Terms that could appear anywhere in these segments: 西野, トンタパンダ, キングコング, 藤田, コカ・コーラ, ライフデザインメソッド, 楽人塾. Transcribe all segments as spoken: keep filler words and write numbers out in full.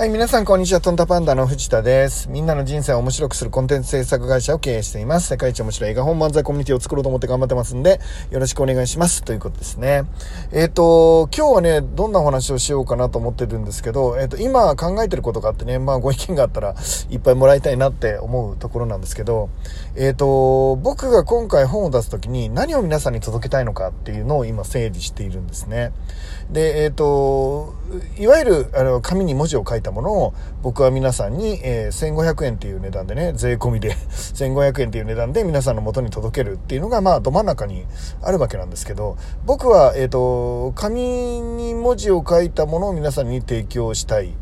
はい、皆さんこんにちは。トンタパンダの藤田です。みんなの人生を面白くするコンテンツ制作会社を経営しています。世界一面白い映画本漫才コミュニティを作ろうと思って頑張ってますんで、よろしくお願いしますということですね。えっと今日はね、どんなお話をしようかなと思ってるんですけど、えっと今考えてることがあってね、まあご意見があったらいっぱいもらいたいなって思うところなんですけど、えっと僕が今回本を出すときに何を皆さんに届けたいのかっていうのを今整理しているんですね。で、えっといわゆるあの紙に文字を書いたものを僕は皆さんに、えー、せんごひゃくえんっていう値段でね、税込みでせんごひゃくえんっていう値段で皆さんの元に届けるっていうのが、まあど真ん中にあるわけなんですけど、僕は、えーと、紙に文字を書いたものを皆さんに提供したい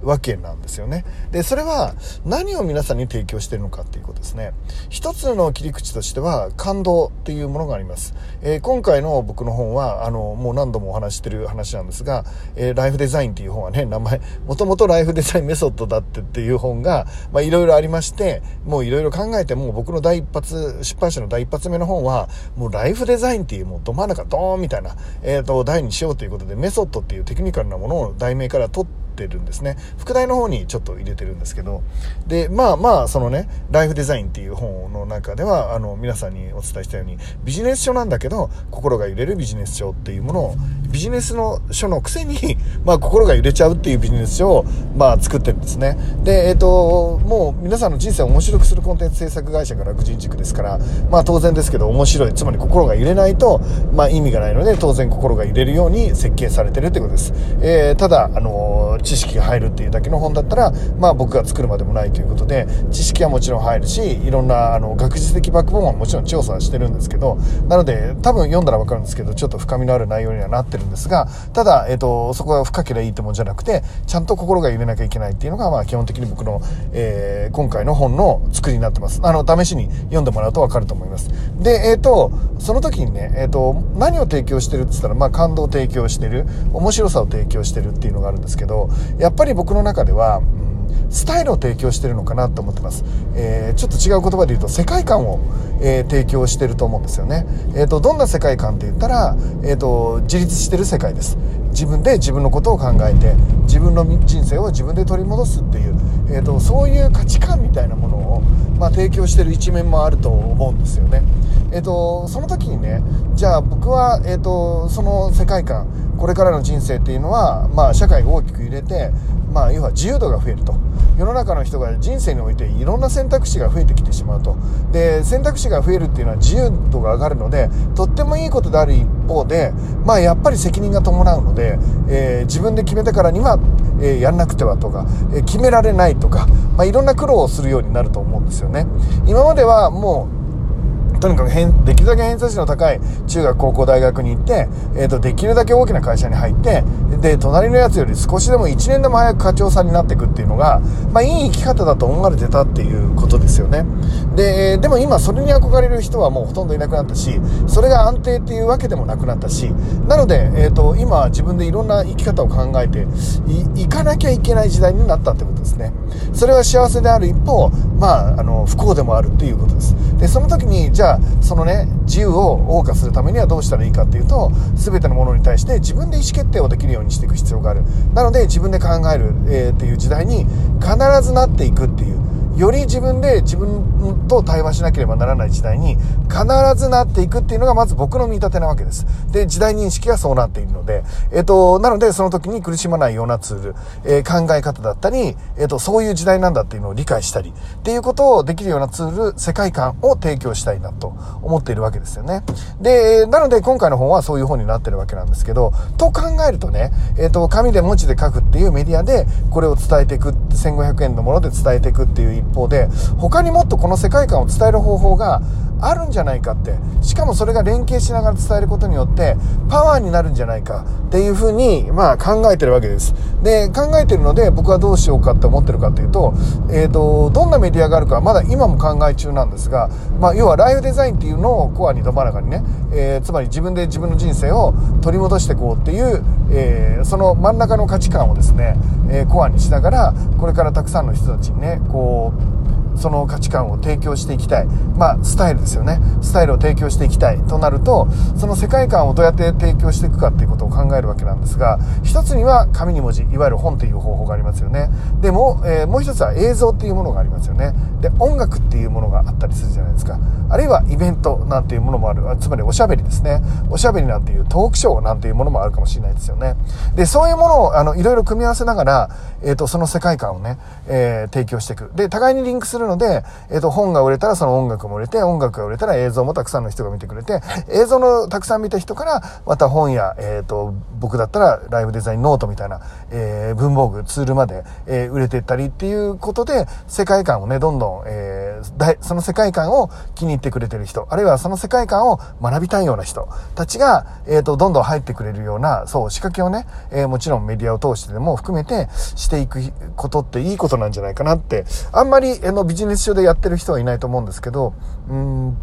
わけなんですよね。で、それは何を皆さんに提供しているのかっていうことですね。一つの切り口としては感動っていうものがあります。えー、今回の僕の本はあのもう何度もお話してる話なんですが、えー、ライフデザインっていう本はね、名前もともとライフデザインメソッドだってっていう本がまあいろいろありまして、もういろいろ考えてもう僕の第一発出版社の第一発目の本はもうライフデザインっていうもうど真ん中ドーンみたいなえっと題にしようということで、メソッドっていうテクニカルなものを題名から取っててるんですね。副題の方にちょっと入れてるんですけど、でまあまあそのね、ライフデザインっていう本の中ではあの皆さんにお伝えしたようにビジネス書なんだけど心が揺れるビジネス書っていうものを、ビジネスの書のくせにまあ心が揺れちゃうっていうビジネス書をまあ作ってるんですね。でえっ、ー、ともう皆さんの人生を面白くするコンテンツ制作会社が楽人塾ですから、まあ当然ですけど面白い、つまり心が揺れないとまあ意味がないので、当然心が揺れるように設計されてるってことです。えー、ただあの知識が入るっていうだけの本だったら、まあ僕が作るまでもないということで、知識はもちろん入るし、いろんなあの学術的バックボーンはもちろん調査してるんですけど、なので多分読んだら分かるんですけど、ちょっと深みのある内容にはなってるんですが、ただ、えっと、そこが深ければいいってもんじゃなくて、ちゃんと心が揺れなきゃいけないっていうのが、まあ基本的に僕の、えー、今回の本の作りになってます。あの、試しに読んでもらうと分かると思います。で、えっと、その時にね、えっと、何を提供してるって言ったら、まあ感動を提供してる、面白さを提供してるっていうのがあるんですけど、やっぱり僕の中では、うん、スタイルを提供してるのかなと思ってます。えー、ちょっと違う言葉で言うと世界観を、えー、提供してると思うんですよね。えーと、どんな世界観って言ったら、えーと、自立してる世界です。自分で自分のことを考えて自分の人生を自分で取り戻すっていう、えーと、そういう価値観みたいなものを、まあ、提供してる一面もあると思うんですよね。えーと、その時にね、じゃあ僕は、えーと、その世界観、これからの人生っていうのは、まあ、社会が大きく揺れて、まあ、要は自由度が増えると、世の中の人が人生においていろんな選択肢が増えてきてしまうと。で、選択肢が増えるっていうのは自由度が上がるのでとってもいいことである一方で、まあ、やっぱり責任が伴うので、えー、自分で決めたからには、えー、やんなくてはとか、えー、決められないとか、まあ、いろんな苦労をするようになると思うんですよね。今まではもうとにかくできるだけ偏差値の高い中学、高校、大学に行って、えーと、できるだけ大きな会社に入って、で、隣のやつより少しでもいちねんでも早く課長さんになっていくっていうのが、まあいい生き方だと思われてたっていうことですよね。で、でも今それに憧れる人はもうほとんどいなくなったし、それが安定っていうわけでもなくなったし、なので、えーと、今自分でいろんな生き方を考えて い, いかなきゃいけない時代になったってことですね。それは幸せである一方、まあ、あの、不幸でもあるっていうことです。で、その時に、じゃあそのね、自由を謳歌するためにはどうしたらいいかっていうと、全てのものに対して自分で意思決定をできるようにしていく必要がある。なので自分で考える、えー、っていう時代に必ずなっていくっていう、より自分で自分と対話しなければならない時代に必ずなっていくっていうのがまず僕の見立てなわけです。で、時代認識がそうなっているので、えっと、なのでその時に苦しまないようなツール、えー、考え方だったり、えっと、そういう時代なんだっていうのを理解したりっていうことをできるようなツール、世界観を提供したいなと思っているわけですよね。で、なので今回の本はそういう本になってるわけなんですけど、と考えるとね、えっと、紙で文字で書くっていうメディアでこれを伝えていく、せんごひゃくえんのもので伝えていくっていう一方で、他にもっとこの世界観を伝える方法があるんじゃないかって、しかもそれが連携しながら伝えることによってパワーになるんじゃないかっていうふうに、まあ考えてるわけです。で、考えてるので僕はどうしようかって思ってるかというと、えっと、どんなメディアがあるかまだ今も考え中なんですが、まあ要はライフデザインっていうのをコアにど真ん中にね、えー、つまり自分で自分の人生を取り戻していこうっていう、えー、その真ん中の価値観をですね、えー、コアにしながらこれからたくさんの人たちにね、こうその価値観を提供していきたい、まあスタイルですよね、スタイルを提供していきたいとなると、その世界観をどうやって提供していくかっていうことを考えるわけなんですが、一つには紙に文字、いわゆる本という方法がありますよね。でも、えー、もう一つは映像っていうものがありますよね。で、音楽っていうものがあったりするじゃないですか。あるいはイベントなんていうものもある、つまりおしゃべりですね、おしゃべりなんていうトークショーなんていうものもあるかもしれないですよね。で、そういうものをあのいろいろ組み合わせながら、えーと、その世界観をね、えー、提供していく。で、互いにリンクするので、えーと、本が売れたらその音楽も売れて、音楽が売れたら映像もたくさんの人が見てくれて、映像のたくさん見た人からまた本や、えーと、僕だったらライブデザインノートみたいな、えー、文房具、ツールまで、えー、売れていったりっていうことで、世界観をね、どんどん、えー、その世界観を気に入ってくれてる人、あるいはその世界観を学びたいような人たちが、えーと、どんどん入ってくれるような、そう、仕掛けをね、えー、もちろんメディアを通してでも含めてしていくことっていいことなんじゃないかなって、あんまりあのビジネス書でやってる人はいないと思うんですけど、うーん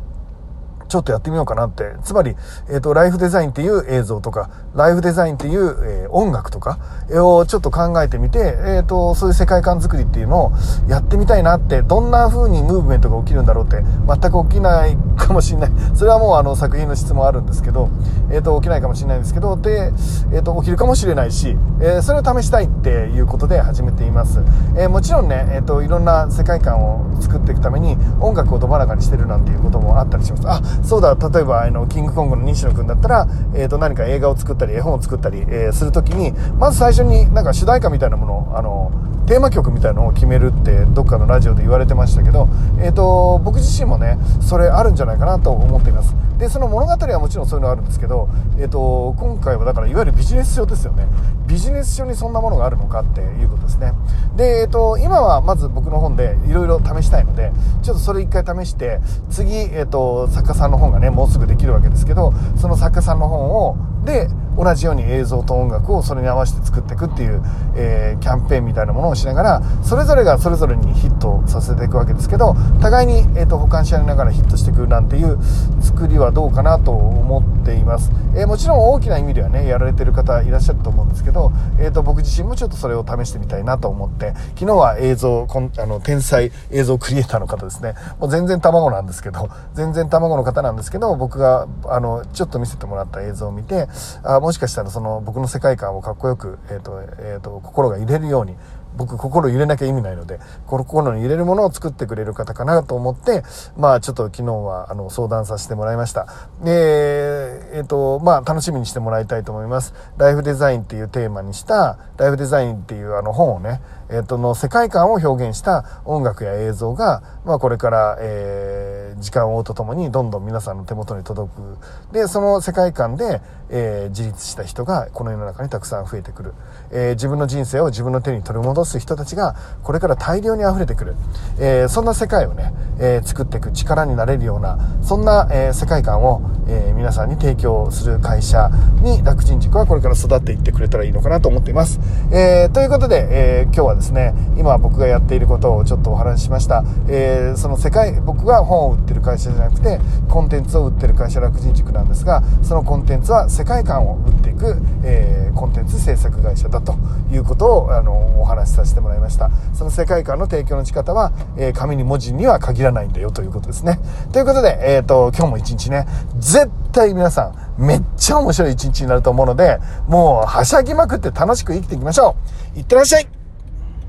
ちょっとやってみようかなって。つまり、えーと、ライフデザインっていう映像とか、ライフデザインっていう、えー、音楽とかをちょっと考えてみて、えーと、そういう世界観作りっていうのをやってみたいなって。どんな風にムーブメントが起きるんだろうって、全く起きないかもしれない。それはもうあの作品の質もあるんですけど、えーと、起きないかもしれないんですけど、で、えーと、起きるかもしれないし、えー、それを試したいっていうことで始めています。えー、もちろんね、えーと、いろんな世界観を作っていくために音楽をど真ん中にしてるなんていうこともあったりします。あそうだ、例えばあのキングコングの西野君だったら、えー、と何か映画を作ったり絵本を作ったり、えー、するときに、まず最初になんか主題歌みたいなものを、あのテーマ曲みたいなのを決めるってどっかのラジオで言われてましたけど、えー、と僕自身もねそれあるんじゃないかなと思っています。で、その物語はもちろんそういうのあるんですけど、えー、と今回はだからいわゆるビジネス書ですよね。ビジネス書にそんなものがあるのかっていうことですね。で、えー、と今はまず僕の本でいろいろ試したいので、ちょっとそれ一回試して、次、えー、と作家さんの本がねもうすぐできるわけですけど、その作家さんの本をで同じように映像と音楽をそれに合わせて作っていくっていう、えー、キャンペーンみたいなものをしながら、それぞれがそれぞれにヒットさせていくわけですけど、互いに、えー、と補完し合いながらヒットしていくなんていう作りはどうかなと思っています。えー、もちろん大きな意味ではねやられてる方いらっしゃると思うんですけど、えー、と僕自身もちょっとそれを試してみたいなと思って、昨日は映像こんあの天才映像クリエイターの方ですね、もう全然卵なんですけど全然卵の方なんですけど、僕があのちょっと見せてもらった映像を見て、あもしかしたらその僕の世界観をかっこよく、えーとえーと心が揺れるように、僕心入れなきゃ意味ないので、この心に入れるものを作ってくれる方かなと思って、まあちょっと昨日はあの相談させてもらいました。えー、えーと、まあ楽しみにしてもらいたいと思います。ライフデザインっていうテーマにした、ライフデザインっていうあの本をね、えーとの世界観を表現した音楽や映像が、まあこれから、えー、時間を追うとともにどんどん皆さんの手元に届く。で、その世界観で、えー、自立した人がこの世の中にたくさん増えてくる。えー、自分の人生を自分の手に取り戻す人たちがこれから大量に溢れてくる、えー、そんな世界をね、えー、作っていく力になれるような、そんな、えー、世界観を、えー、皆さんに提供する会社に楽人塾はこれから育っていってくれたらいいのかなと思っています。えー、ということで、えー、今日はですね、今僕がやっていることをちょっとお話ししました。えー、その世界、僕が本を売ってる会社じゃなくてコンテンツを売ってる会社楽人塾なんですが、そのコンテンツは世界観を売っていく、えー、コンテンツ制作会社だということをあのお話しさせてもらいました。その世界観の提供の仕方は、えー、紙に文字には限らないんだよということですね。ということで、えーと、今日も一日ね、絶対皆さんめっちゃ面白い一日になると思うので、もうはしゃぎまくって楽しく生きていきましょう。いってらっしゃい。